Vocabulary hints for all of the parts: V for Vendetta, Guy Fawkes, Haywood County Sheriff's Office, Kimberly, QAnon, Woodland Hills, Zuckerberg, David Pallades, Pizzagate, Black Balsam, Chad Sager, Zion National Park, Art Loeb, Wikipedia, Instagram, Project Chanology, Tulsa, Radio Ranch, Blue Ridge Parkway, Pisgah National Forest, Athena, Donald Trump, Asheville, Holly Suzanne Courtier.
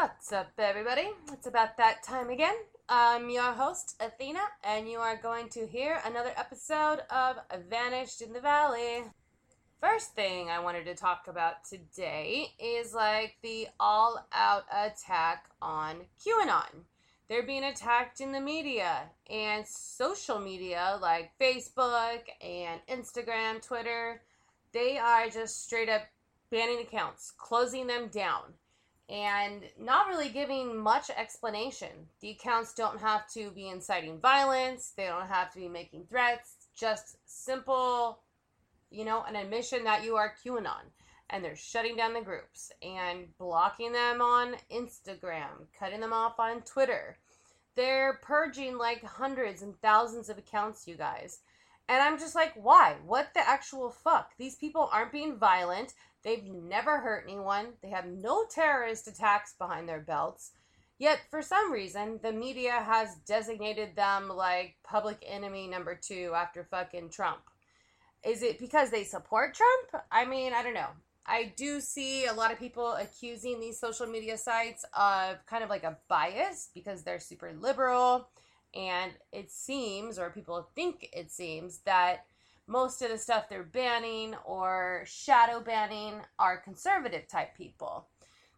What's up, everybody? It's about that time again. I'm your host, Athena, and you are going to hear another episode of Vanished in the Valley. First thing I wanted to talk about today is like the all-out attack on QAnon. They're being attacked in the media and social media like Facebook and Instagram, Twitter. They are just straight up banning accounts, closing them down, and not really giving much explanation. The accounts don't have to be inciting violence. They don't have to be making threats. Just simple, an admission that you are QAnon. And they're shutting down the groups and blocking them on Instagram, cutting them off on Twitter. They're purging like hundreds and thousands of accounts, you guys. And I'm just like, why? What the actual fuck? These people aren't being violent. They've never hurt anyone. They have no terrorist attacks behind their belts. Yet, for some reason, the media has designated them like public enemy number 2 after fucking Trump. Is it because they support Trump? I mean, I don't know. I do see a lot of people accusing these social media sites of kind of like a bias because they're super liberal, and it seems, or people think it seems, that most of the stuff they're banning or shadow banning are conservative type people.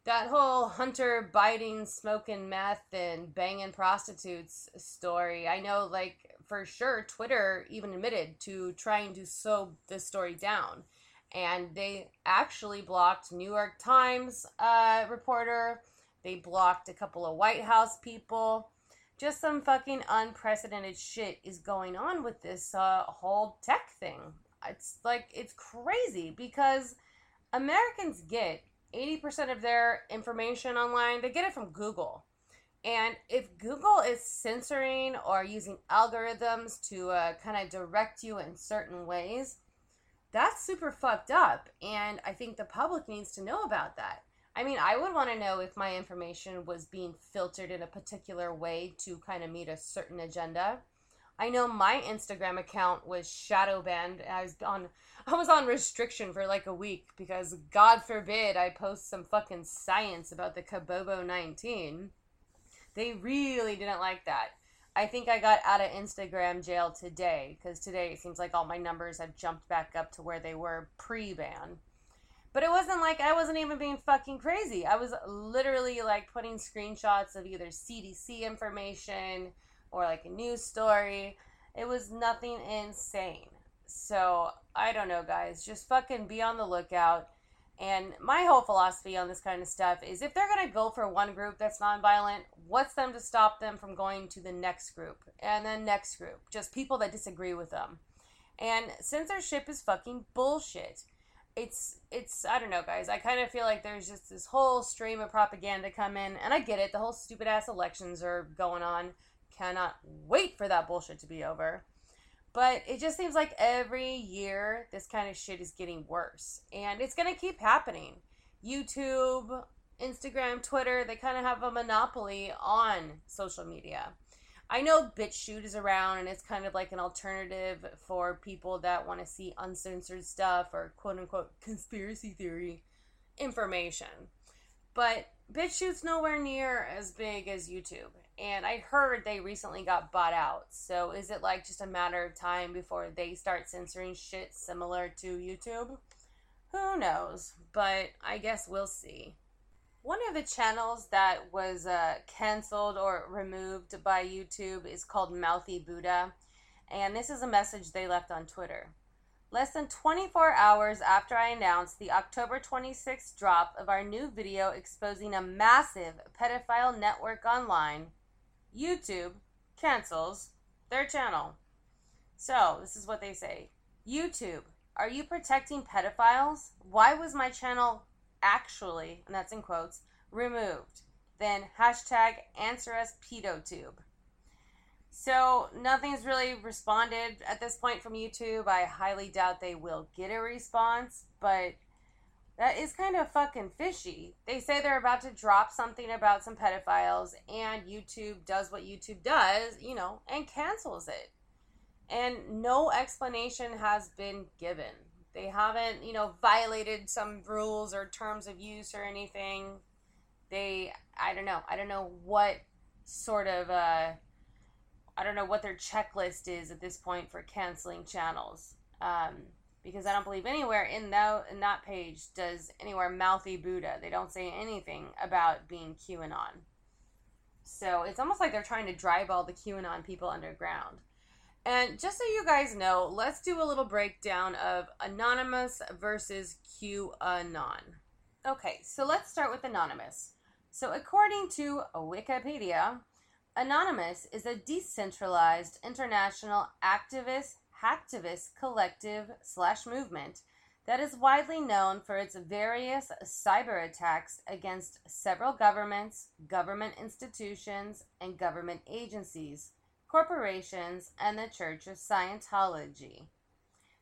That whole Hunter Biden smoking meth and banging prostitutes story, I know like for sure Twitter even admitted to trying to slow this story down. And they actually blocked New York Times reporter. They blocked a couple of White House people. Just some fucking unprecedented shit is going on with this whole tech thing. It's like, it's crazy because Americans get 80% of their information online. They get it from Google. And if Google is censoring or using algorithms to kind of direct you in certain ways, that's super fucked up, and I think the public needs to know about that. I mean, I would want to know if my information was being filtered in a particular way to kind of meet a certain agenda. I know my Instagram account was shadow banned. I was on restriction for like a week because, God forbid, I post some fucking science about the Kabobo 19. They really didn't like that. I think I got out of Instagram jail today, because today it seems like all my numbers have jumped back up to where they were pre-ban. But it wasn't like I wasn't even being fucking crazy. I was literally like putting screenshots of either CDC information or like a news story. It was nothing insane. So I don't know, guys. Just fucking be on the lookout. And my whole philosophy on this kind of stuff is if they're going to go for one group that's nonviolent, what's them to stop them from going to the next group and the next group? Just people that disagree with them. And censorship is fucking bullshit. It's I don't know, guys. I kind of feel like there's just this whole stream of propaganda come in. And I get it. The whole stupid ass elections are going on. Cannot wait for that bullshit to be over. But it just seems like every year this kind of shit is getting worse. And it's going to keep happening. YouTube, Instagram, Twitter, they kind of have a monopoly on social media. I know BitChute is around and it's kind of like an alternative for people that want to see uncensored stuff or quote-unquote conspiracy theory information. But BitChute's nowhere near as big as YouTube. And I heard they recently got bought out. So is it like just a matter of time before they start censoring shit similar to YouTube? Who knows? But I guess we'll see. One of the channels that was canceled or removed by YouTube is called Mouthy Buddha. And this is a message they left on Twitter. Less than 24 hours after I announced the October 26th drop of our new video exposing a massive pedophile network online, YouTube cancels their channel. So, this is what they say. YouTube, are you protecting pedophiles? Why was my channel actually, and that's in quotes, removed? Then # answer us pedotube. So, nothing's really responded at this point from YouTube. I highly doubt they will get a response, but that is kind of fucking fishy. They say they're about to drop something about some pedophiles, and YouTube does what YouTube does, and cancels it. And no explanation has been given. They haven't, violated some rules or terms of use or anything. they, I don't know what sort of, I don't know what their checklist is at this point for canceling channels. Because I don't believe anywhere in that page does anywhere mouthy Buddha. They don't say anything about being QAnon. So it's almost like they're trying to drive all the QAnon people underground. And just so you guys know, let's do a little breakdown of Anonymous versus QAnon. Okay, so let's start with Anonymous. So according to Wikipedia, Anonymous is a decentralized international hacktivist collective / movement that is widely known for its various cyber attacks against several governments, government institutions, and government agencies, corporations, and the Church of Scientology.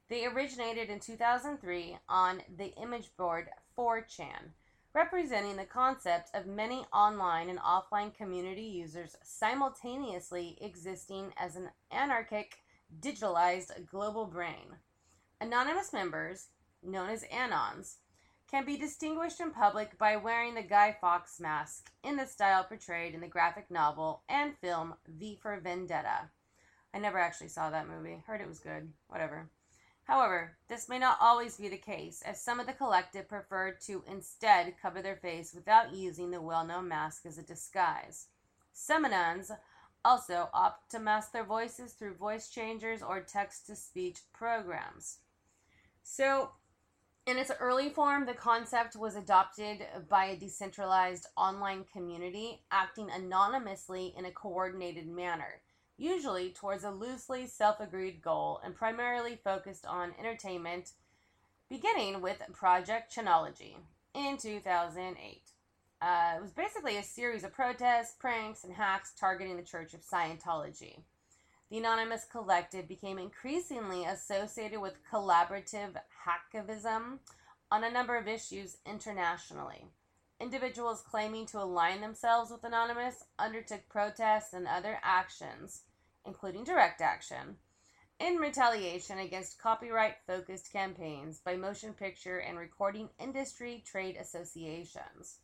They originated in 2003 on the image board 4chan, representing the concept of many online and offline community users simultaneously existing as an anarchic, digitalized global brain. Anonymous members, known as Anons, can be distinguished in public by wearing the Guy Fawkes mask in the style portrayed in the graphic novel and film V for Vendetta. I never actually saw that movie. Heard it was good. Whatever. However, this may not always be the case, as some of the collective prefer to instead cover their face without using the well-known mask as a disguise. Some Anons also opt to mask their voices through voice changers or text-to-speech programs. So, in its early form, the concept was adopted by a decentralized online community acting anonymously in a coordinated manner, usually towards a loosely self-agreed goal and primarily focused on entertainment, beginning with Project Chanology in 2008. It was basically a series of protests, pranks, and hacks targeting the Church of Scientology. The Anonymous Collective became increasingly associated with collaborative hacktivism on a number of issues internationally. Individuals claiming to align themselves with Anonymous undertook protests and other actions, including direct action, in retaliation against copyright-focused campaigns by motion picture and recording industry trade associations.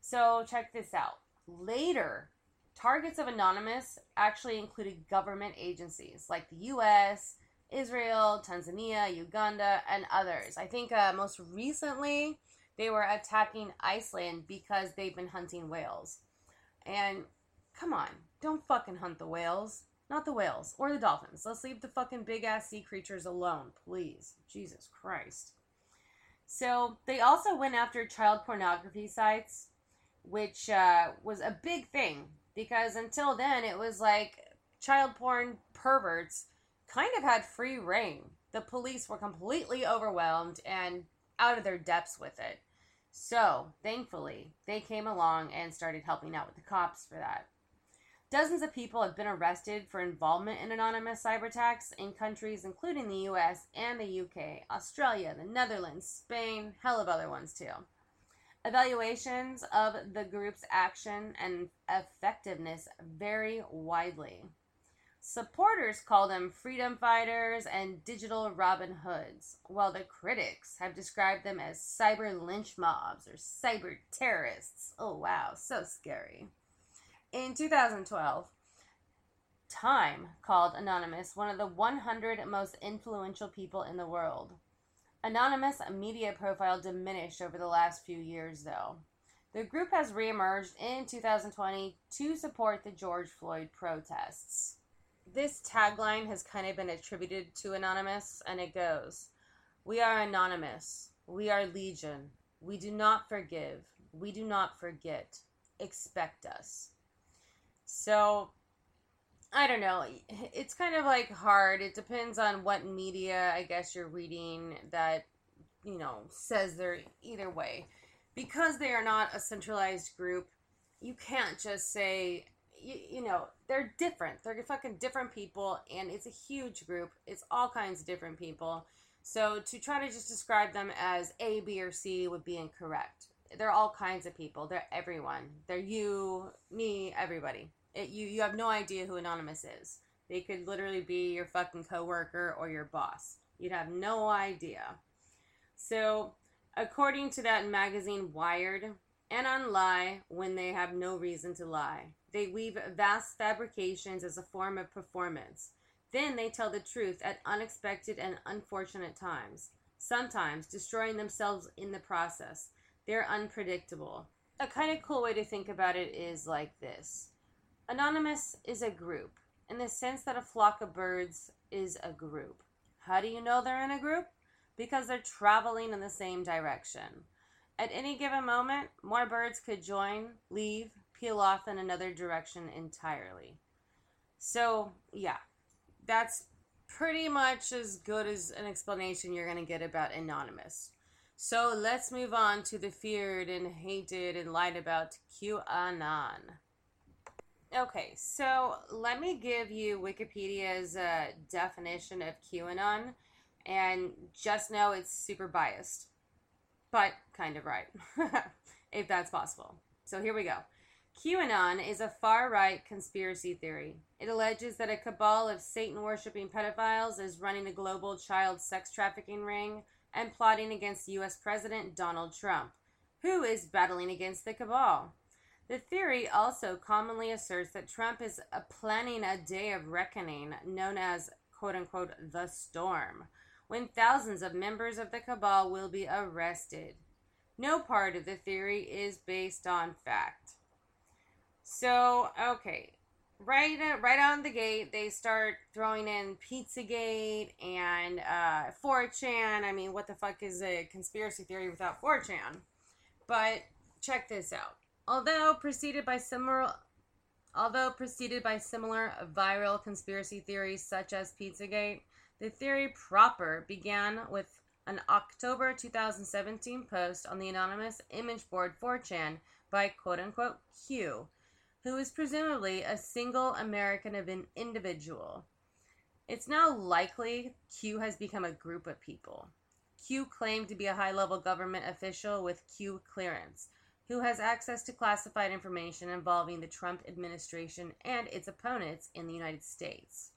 So check this out. Later, targets of Anonymous actually included government agencies like the U.S., Israel, Tanzania, Uganda, and others. I think most recently they were attacking Iceland because they've been hunting whales. And come on, don't fucking hunt the whales. Not the whales or the dolphins. Let's leave the fucking big-ass sea creatures alone, please. Jesus Christ. So they also went after child pornography sites, which was a big thing, because until then it was like child porn perverts kind of had free reign. The police were completely overwhelmed and out of their depths with it. So, thankfully, they came along and started helping out with the cops for that. Dozens of people have been arrested for involvement in anonymous cyberattacks in countries including the US and the UK, Australia, the Netherlands, Spain, hell of other ones too. Evaluations of the group's action and effectiveness vary widely. Supporters call them freedom fighters and digital Robin Hoods, while the critics have described them as cyber lynch mobs or cyber terrorists. Oh wow, so scary. In 2012, Time called Anonymous one of the 100 most influential people in the world. Anonymous media profile diminished over the last few years, though. The group has reemerged in 2020 to support the George Floyd protests. This tagline has kind of been attributed to Anonymous, and it goes, "We are anonymous. We are legion. We do not forgive. We do not forget. Expect us." So, I don't know. It's kind of like hard. It depends on what media, I guess, you're reading that, says they're either way. Because they are not a centralized group, you can't just say, they're different. They're fucking different people, and it's a huge group. It's all kinds of different people. So to try to just describe them as A, B, or C would be incorrect. They're all kinds of people. They're everyone. They're you, me, everybody. You have no idea who Anonymous is. They could literally be your fucking coworker or your boss. You'd have no idea. So, according to that magazine Wired, Anon lie when they have no reason to lie. They weave vast fabrications as a form of performance. Then they tell the truth at unexpected and unfortunate times, sometimes destroying themselves in the process. They're unpredictable. A kind of cool way to think about it is like this. Anonymous is a group, in the sense that a flock of birds is a group. How do you know they're in a group? Because they're traveling in the same direction. At any given moment, more birds could join, leave, peel off in another direction entirely. So, yeah, that's pretty much as good as an explanation you're going to get about Anonymous. So let's move on to the feared and hated and lied about QAnon. Okay, so let me give you Wikipedia's definition of QAnon, and just know it's super biased, but kind of right, if that's possible. So here we go. QAnon is a far-right conspiracy theory. It alleges that a cabal of Satan-worshipping pedophiles is running a global child sex trafficking ring and plotting against U.S. President Donald Trump, who is battling against the cabal. The theory also commonly asserts that Trump is planning a day of reckoning known as, quote-unquote, the storm, when thousands of members of the cabal will be arrested. No part of the theory is based on fact. So, okay, right out of the gate, they start throwing in Pizzagate and 4chan. I mean, what the fuck is a conspiracy theory without 4chan? But check this out. Although preceded by similar viral conspiracy theories such as Pizzagate, the theory proper began with an October 2017 post on the anonymous image board 4chan by quote-unquote Q, who is presumably a single American individual. It's now likely Q has become a group of people. Q claimed to be a high-level government official with Q clearance, who has access to classified information involving the Trump administration and its opponents in the United States.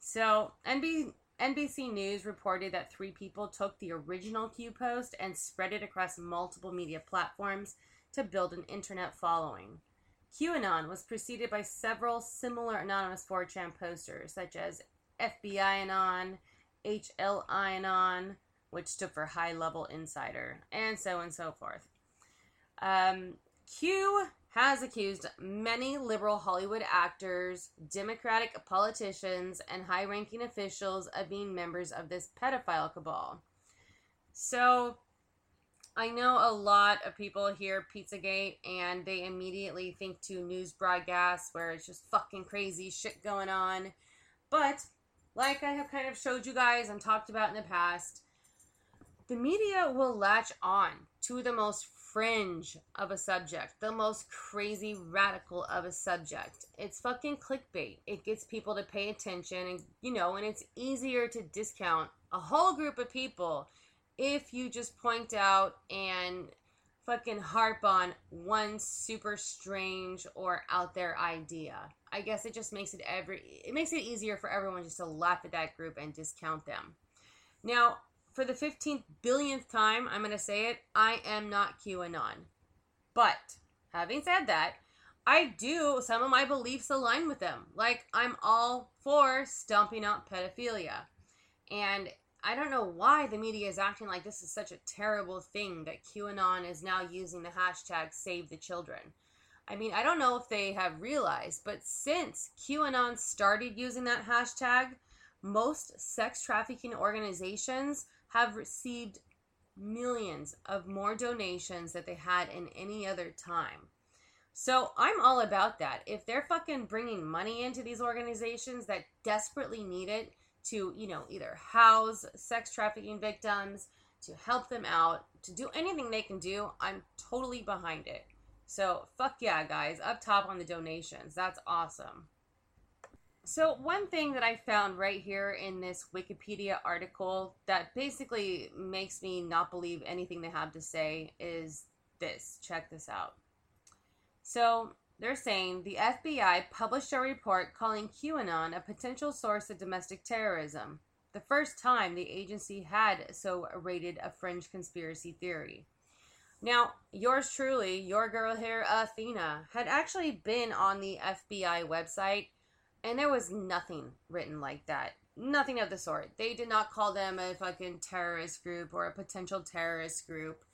So, NBC News reported that 3 people took the original Q post and spread it across multiple media platforms to build an internet following. QAnon was preceded by several similar anonymous 4chan posters, such as FBI Anon, HLI Anon, which stood for High Level Insider, and so forth. Q has accused many liberal Hollywood actors, Democratic politicians, and high-ranking officials of being members of this pedophile cabal. So, I know a lot of people hear Pizzagate and they immediately think to news broadcasts where it's just fucking crazy shit going on. But, like I have kind of showed you guys and talked about in the past, the media will latch on to the most fringe of a subject, the most crazy radical of a subject. It's fucking clickbait. It gets people to pay attention, and you know, and it's easier to discount a whole group of people if you just point out and fucking harp on one super strange or out there idea. I guess it just makes it easier for everyone just to laugh at that group and discount them. Now, for the 15th billionth time, I'm going to say it, I am not QAnon. But, having said that, I do, some of my beliefs align with them. Like, I'm all for stomping out pedophilia. And I don't know why the media is acting like this is such a terrible thing that QAnon is now using the hashtag Save the Children. I mean, I don't know if they have realized, but since QAnon started using that hashtag, most sex trafficking organizations have received millions of more donations than they had in any other time. So I'm all about that. If they're fucking bringing money into these organizations that desperately need it to, you know, either house sex trafficking victims, to help them out, to do anything they can do, I'm totally behind it. So fuck yeah, guys, up top on the donations. That's awesome. So one thing that I found right here in this Wikipedia article that basically makes me not believe anything they have to say is this. Check this out. So they're saying the FBI published a report calling QAnon a potential source of domestic terrorism, the first time the agency had so rated a fringe conspiracy theory. Now, yours truly, your girl here, Athena, had actually been on the FBI website, and there was nothing written like that. Nothing of the sort. They did not call them a fucking terrorist group or a potential terrorist group.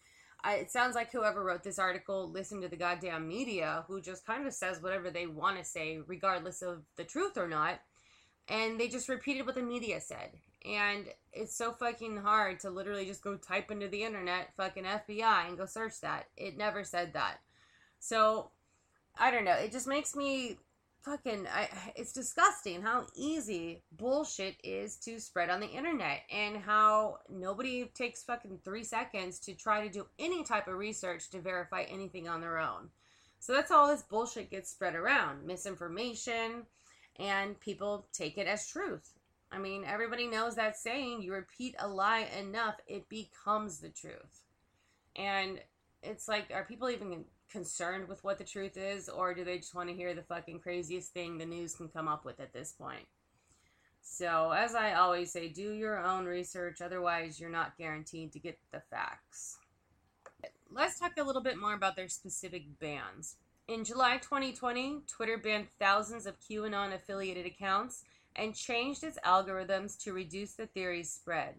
It sounds like whoever wrote this article listened to the goddamn media, who just kind of says whatever they want to say, regardless of the truth or not. And they just repeated what the media said. And it's so fucking hard to literally just go type into the internet, fucking FBI, and go search that. It never said that. So, I don't know. It just makes me fucking... it's disgusting how easy bullshit is to spread on the internet. And how nobody takes fucking 3 seconds to try to do any type of research to verify anything on their own. So that's how all this bullshit gets spread around. Misinformation... and people take it as truth. I mean, everybody knows that saying, you repeat a lie enough, it becomes the truth. And it's like, are people even concerned with what the truth is? Or do they just want to hear the fucking craziest thing the news can come up with at this point? So, as I always say, do your own research. Otherwise, you're not guaranteed to get the facts. Let's talk a little bit more about their specific bans. In July 2020, Twitter banned thousands of QAnon-affiliated accounts and changed its algorithms to reduce the theory's spread.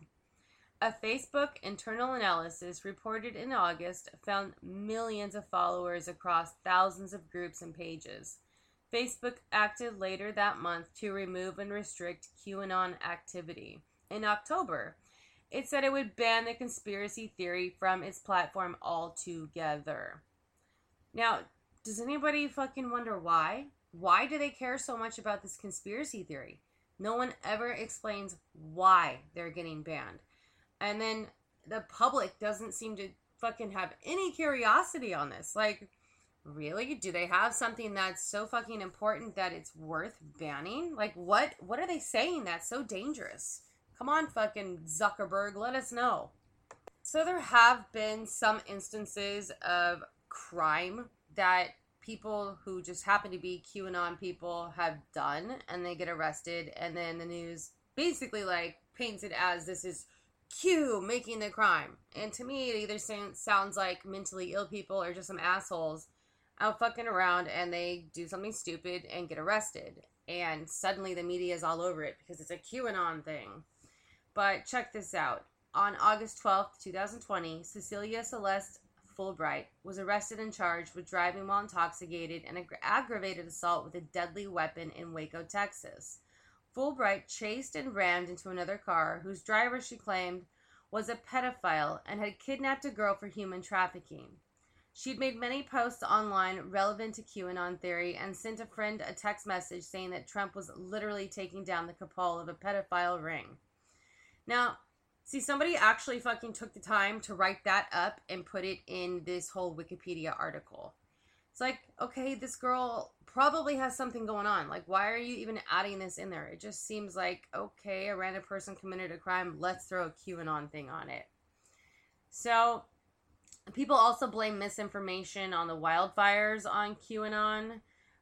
A Facebook internal analysis reported in August found millions of followers across thousands of groups and pages. Facebook acted later that month to remove and restrict QAnon activity. In October, it said it would ban the conspiracy theory from its platform altogether. Now, does anybody fucking wonder why? Why do they care so much about this conspiracy theory? No one ever explains why they're getting banned. And then the public doesn't seem to fucking have any curiosity on this. Like, really? Do they have something that's so fucking important that it's worth banning? Like, what are they saying that's so dangerous? Come on, fucking Zuckerberg, let us know. So there have been some instances of crime that people who just happen to be QAnon people have done, and they get arrested, and then the news basically like paints it as this is Q making the crime. And to me, it either sounds like mentally ill people or just some assholes out fucking around, and they do something stupid and get arrested. And suddenly the media is all over it because it's a QAnon thing. But check this out. On August 12th, 2020, Cecilia Celeste Fulbright was arrested and charged with driving while intoxicated and aggravated assault with a deadly weapon in Waco, Texas. Fulbright chased and rammed into another car whose driver, she claimed, was a pedophile and had kidnapped a girl for human trafficking. She'd made many posts online relevant to QAnon theory and sent a friend a text message saying that Trump was literally taking down the cabal of a pedophile ring. Now, see, somebody actually fucking took the time to write that up and put it in this whole Wikipedia article. It's like, okay, this girl probably has something going on. Like, why are you even adding this in there? It just seems like, okay, a random person committed a crime. Let's throw a QAnon thing on it. So, people also blame misinformation on the wildfires on QAnon.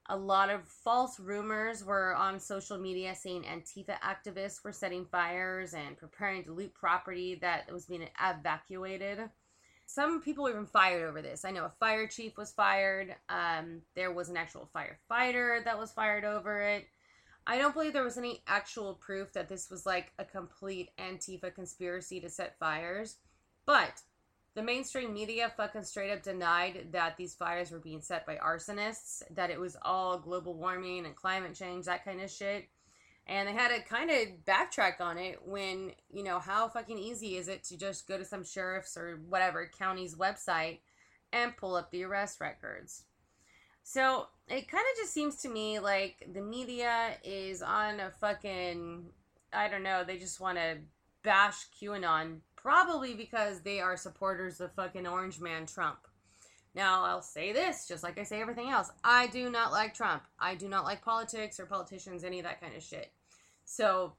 A lot of false rumors were on social media saying Antifa activists were setting fires and preparing to loot property that was being evacuated. Some people were even fired over this. I know a fire chief was fired. There was an actual firefighter that was fired over it. I don't believe there was any actual proof that this was like a complete Antifa conspiracy to set fires. But the mainstream media fucking straight up denied that these fires were being set by arsonists, that it was all global warming and climate change, that kind of shit. And they had to kind of backtrack on it when, you know, how fucking easy is it to just go to some sheriff's or whatever county's website and pull up the arrest records. So it kind of just seems to me like the media is on a fucking, I don't know, they just want to bash QAnon. Probably because they are supporters of fucking Orange Man Trump. Now, I'll say this, just like I say everything else. I do not like Trump. I do not like politics or politicians, any of that kind of shit. So,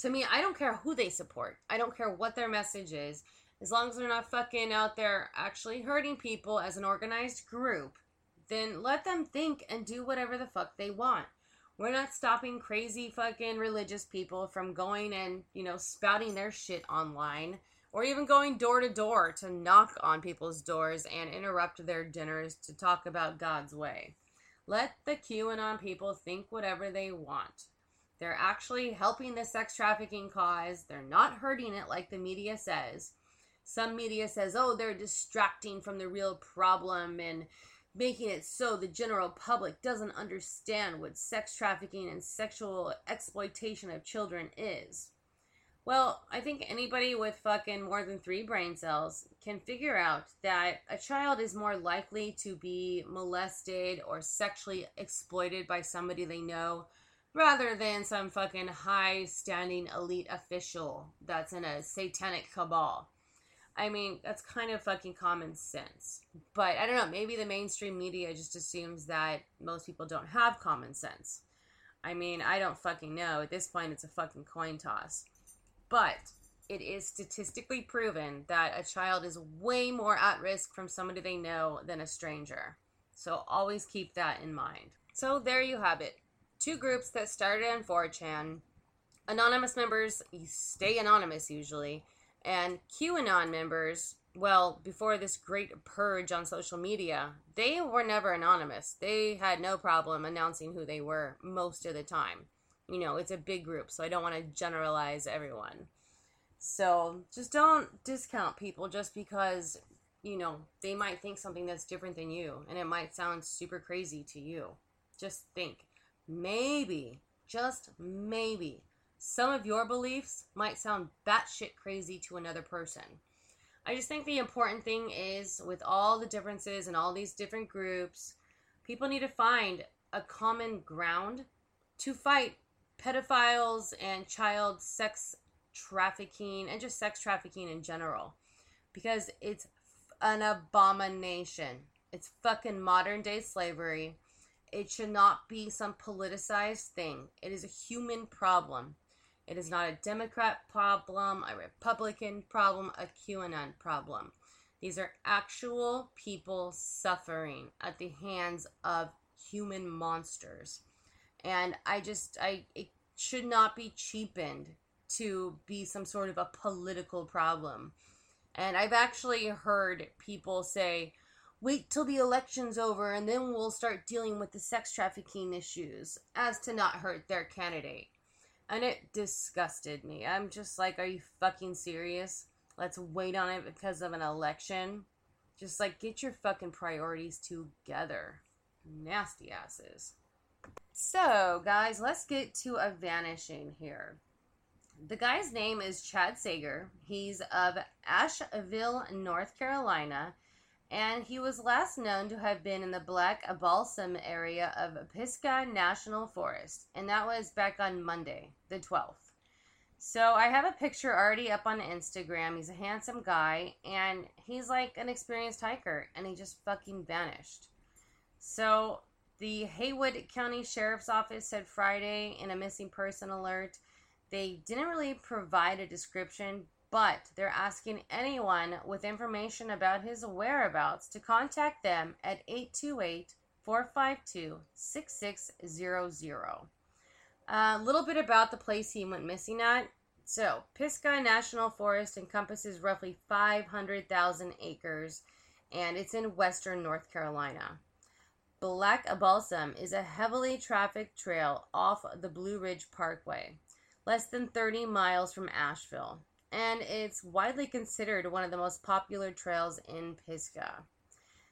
to me, I don't care who they support. I don't care what their message is. As long as they're not fucking out there actually hurting people as an organized group, then let them think and do whatever the fuck they want. We're not stopping crazy fucking religious people from going and, you know, spouting their shit online. or even going door to door to knock on people's doors and interrupt their dinners to talk about God's way. Let the QAnon people think whatever they want. They're actually helping the sex trafficking cause. They're not hurting it like the media says. Some media says, oh, they're distracting from the real problem and making it so the general public doesn't understand what sex trafficking and sexual exploitation of children is. Well, I think anybody with fucking more than 3 brain cells can figure out that a child is more likely to be molested or sexually exploited by somebody they know rather than some fucking high-standing elite official that's in a satanic cabal. I mean, that's kind of fucking common sense. But I don't know, maybe the mainstream media just assumes that most people don't have common sense. I mean, I don't fucking know. At this point, it's a fucking coin toss. But it is statistically proven that a child is way more at risk from somebody they know than a stranger. So always keep that in mind. So there you have it. 2 groups that started on 4chan. Anonymous members stay anonymous usually. And QAnon members, well, before this great purge on social media, they were never anonymous. They had no problem announcing who they were most of the time. You know, it's a big group, so I don't want to generalize everyone. So just don't discount people just because, you know, they might think something that's different than you, and it might sound super crazy to you. Just think, maybe, just maybe, some of your beliefs might sound batshit crazy to another person. I just think the important thing is, with all the differences and all these different groups, people need to find a common ground to fight pedophiles and child sex trafficking and just sex trafficking in general, because it's an abomination. It's fucking modern day slavery. It should not be some politicized thing. It is a human problem. It is not a Democrat problem, a Republican problem, a QAnon problem. These are actual people suffering at the hands of human monsters. And it should not be cheapened to be some sort of a political problem. And I've actually heard people say, wait till the election's over and then we'll start dealing with the sex trafficking issues, as to not hurt their candidate. And it disgusted me. I'm just like, are you fucking serious? Let's wait on it because of an election? Just like, get your fucking priorities together. Nasty asses. So, guys, let's get to a vanishing here. The guy's name is Chad Sager. He's of Asheville, North Carolina, and he was last known to have been in the Black Balsam area of Pisgah National Forest, and that was back on Monday, the 12th. So I have a picture already up on Instagram. He's a handsome guy, and he's like an experienced hiker, and he just fucking vanished. So the Haywood County Sheriff's Office said Friday in a missing person alert. They didn't really provide a description, but they're asking anyone with information about his whereabouts to contact them at 828-452-6600. A little bit about the place he went missing at. So, Pisgah National Forest encompasses roughly 500,000 acres, and it's in western North Carolina. Black Balsam is a heavily trafficked trail off the Blue Ridge Parkway, less than 30 miles from Asheville, and it's widely considered one of the most popular trails in Pisgah.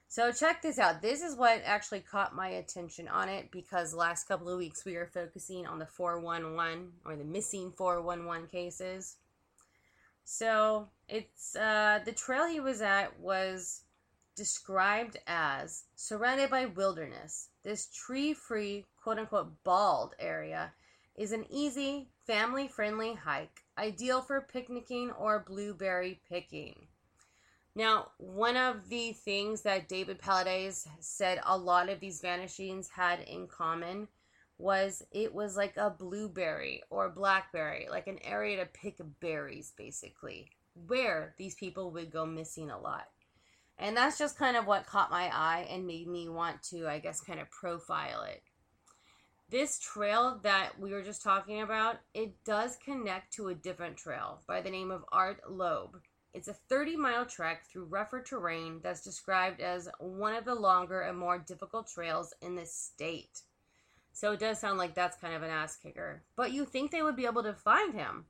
So check this out. This is what actually caught my attention on it, because last couple of weeks we were focusing on the 411 or the missing 411 cases. So it's the trail he was at was described as surrounded by wilderness. This tree-free, quote-unquote, bald area is an easy, family-friendly hike, ideal for picnicking or blueberry picking. Now, one of the things that David Pallades said a lot of these vanishings had in common was it was like a blueberry or blackberry, like an area to pick berries, basically, where these people would go missing a lot. And that's just kind of what caught my eye and made me want to, I guess, kind of profile it. This trail that we were just talking about, it does connect to a different trail by the name of Art Loeb. It's a 30-mile trek through rougher terrain that's described as one of the longer and more difficult trails in the state. So it does sound like that's kind of an ass kicker. But you think they would be able to find him.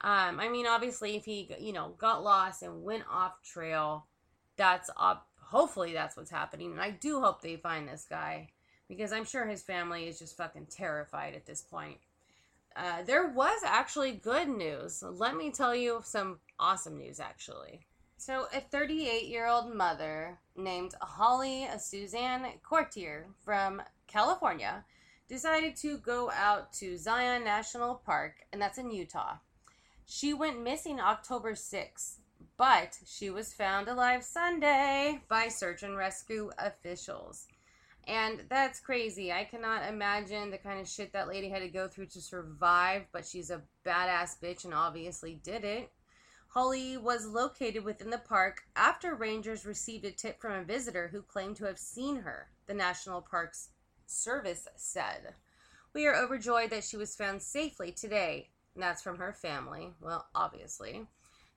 I mean, obviously, if he, got lost and went off trail, hopefully that's what's happening. And I do hope they find this guy, because I'm sure his family is just fucking terrified at this point. There was actually good news. Let me tell you some awesome news, actually. So a 38-year-old mother named Holly Suzanne Courtier from California decided to go out to Zion National Park, and that's in Utah. She went missing October 6th, but she was found alive Sunday by search and rescue officials. And that's crazy. I cannot imagine the kind of shit that lady had to go through to survive, but she's a badass bitch and obviously did it. Holly was located within the park after rangers received a tip from a visitor who claimed to have seen her, the National Parks Service said. We are overjoyed that she was found safely today. And that's from her family. Well, obviously.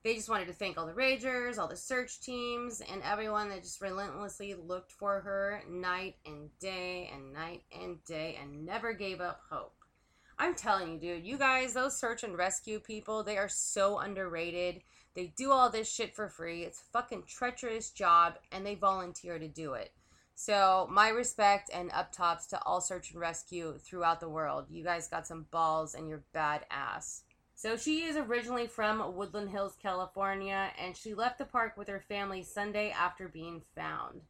They just wanted to thank all the rangers, all the search teams, and everyone that just relentlessly looked for her night and day and never gave up hope. I'm telling you, dude, you guys, those search and rescue people, they are so underrated. They do all this shit for free. It's a fucking treacherous job, and they volunteer to do it. So my respect and up tops to all search and rescue throughout the world. You guys got some balls and you're badass. So she is originally from Woodland Hills, California, and she left the park with her family Sunday after being found.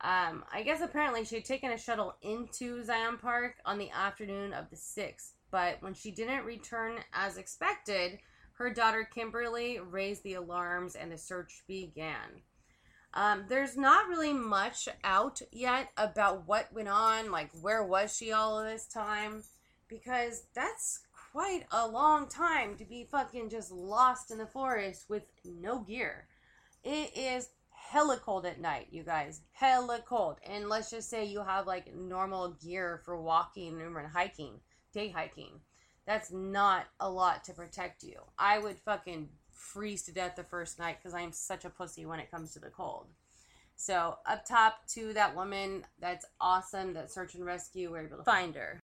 I guess apparently she had taken a shuttle into Zion Park on the afternoon of the 6th, but when she didn't return as expected, her daughter Kimberly raised the alarms and the search began. There's not really much out yet about what went on, like where was she all of this time, because that's quite a long time to be fucking just lost in the forest with no gear. It is hella cold at night, you guys. Hella cold. And let's just say you have like normal gear for walking and hiking, day hiking. That's not a lot to protect you. I would fucking freeze to death the first night because I am such a pussy when it comes to the cold. So up top to that woman, that's awesome that search and rescue were able to find her.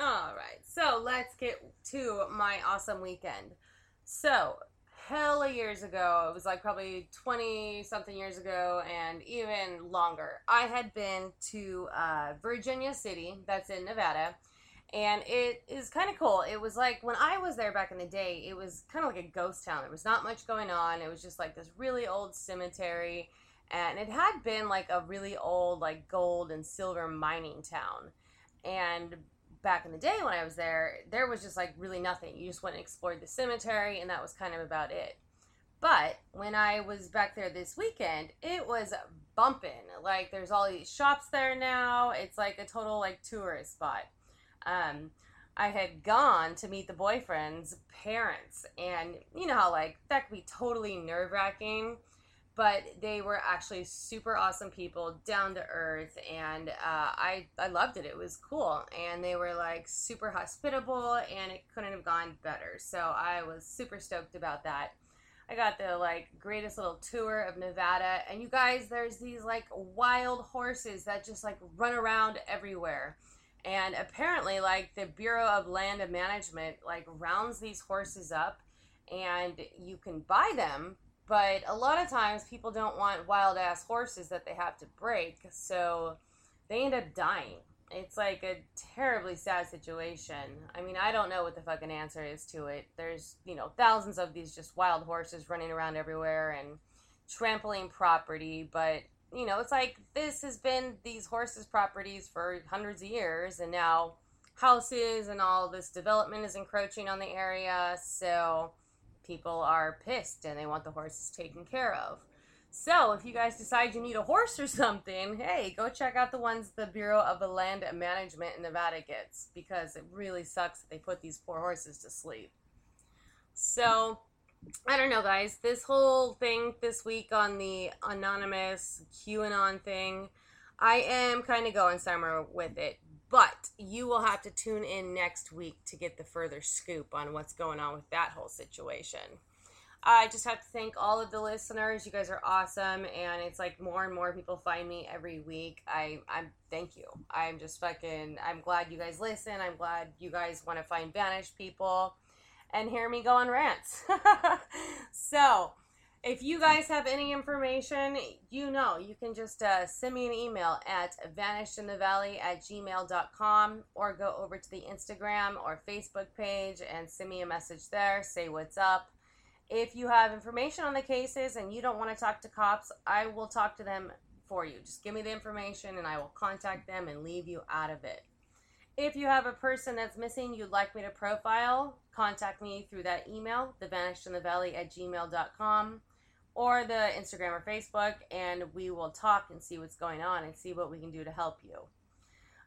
All right, so let's get to my awesome weekend. So, hella years ago, it was like probably 20-something years ago and even longer, I had been to Virginia City, that's in Nevada, and it is kind of cool. It was like, when I was there back in the day, it was kind of like a ghost town. There was not much going on. It was just like this really old cemetery, and it had been like a really old like gold and silver mining town, and back in the day when I was there, there was just like really nothing. You just went and explored the cemetery, and that was kind of about it. But when I was back there this weekend, it was bumping. Like, there's all these shops there now. It's like a total like tourist spot. I had gone to meet the boyfriend's parents, and you know how like that could be totally nerve-wracking. But they were actually super awesome people, down to earth, and I loved it. It was cool, and they were, like, super hospitable, and it couldn't have gone better. So I was super stoked about that. I got the, like, greatest little tour of Nevada, and you guys, there's these, like, wild horses that just, like, run around everywhere. And apparently, like, the Bureau of Land Management, like, rounds these horses up, and you can buy them. But a lot of times people don't want wild-ass horses that they have to break, so they end up dying. It's like a terribly sad situation. I mean, I don't know what the fucking answer is to it. There's, thousands of these just wild horses running around everywhere and trampling property. But, it's like this has been these horses' properties for hundreds of years, and now houses and all this development is encroaching on the area, so people are pissed and they want the horses taken care of. So if you guys decide you need a horse or something, hey, go check out the ones the Bureau of Land Management in Nevada gets, because it really sucks that they put these poor horses to sleep. So I don't know, guys, this whole thing this week on the Anonymous QAnon thing, I am kind of going somewhere with it, but you will have to tune in next week to get the further scoop on what's going on with that whole situation. I just have to thank all of the listeners. You guys are awesome, and it's like more and more people find me every week. I'm thank you. I'm just fucking, I'm glad you guys listen. I'm glad you guys want to find vanished people and hear me go on rants. So, if you guys have any information, you know, you can just send me an email at vanishedinthevalley@gmail.com or go over to the Instagram or Facebook page and send me a message there. Say what's up. If you have information on the cases and you don't want to talk to cops, I will talk to them for you. Just give me the information and I will contact them and leave you out of it. If you have a person that's missing you'd like me to profile, contact me through that email, thevanishedinthevalley@gmail.com, or the Instagram or Facebook, and we will talk and see what's going on and see what we can do to help you.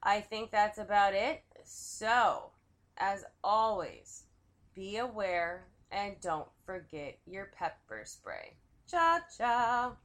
I think that's about it. So, as always, be aware and don't forget your pepper spray. Ciao, ciao.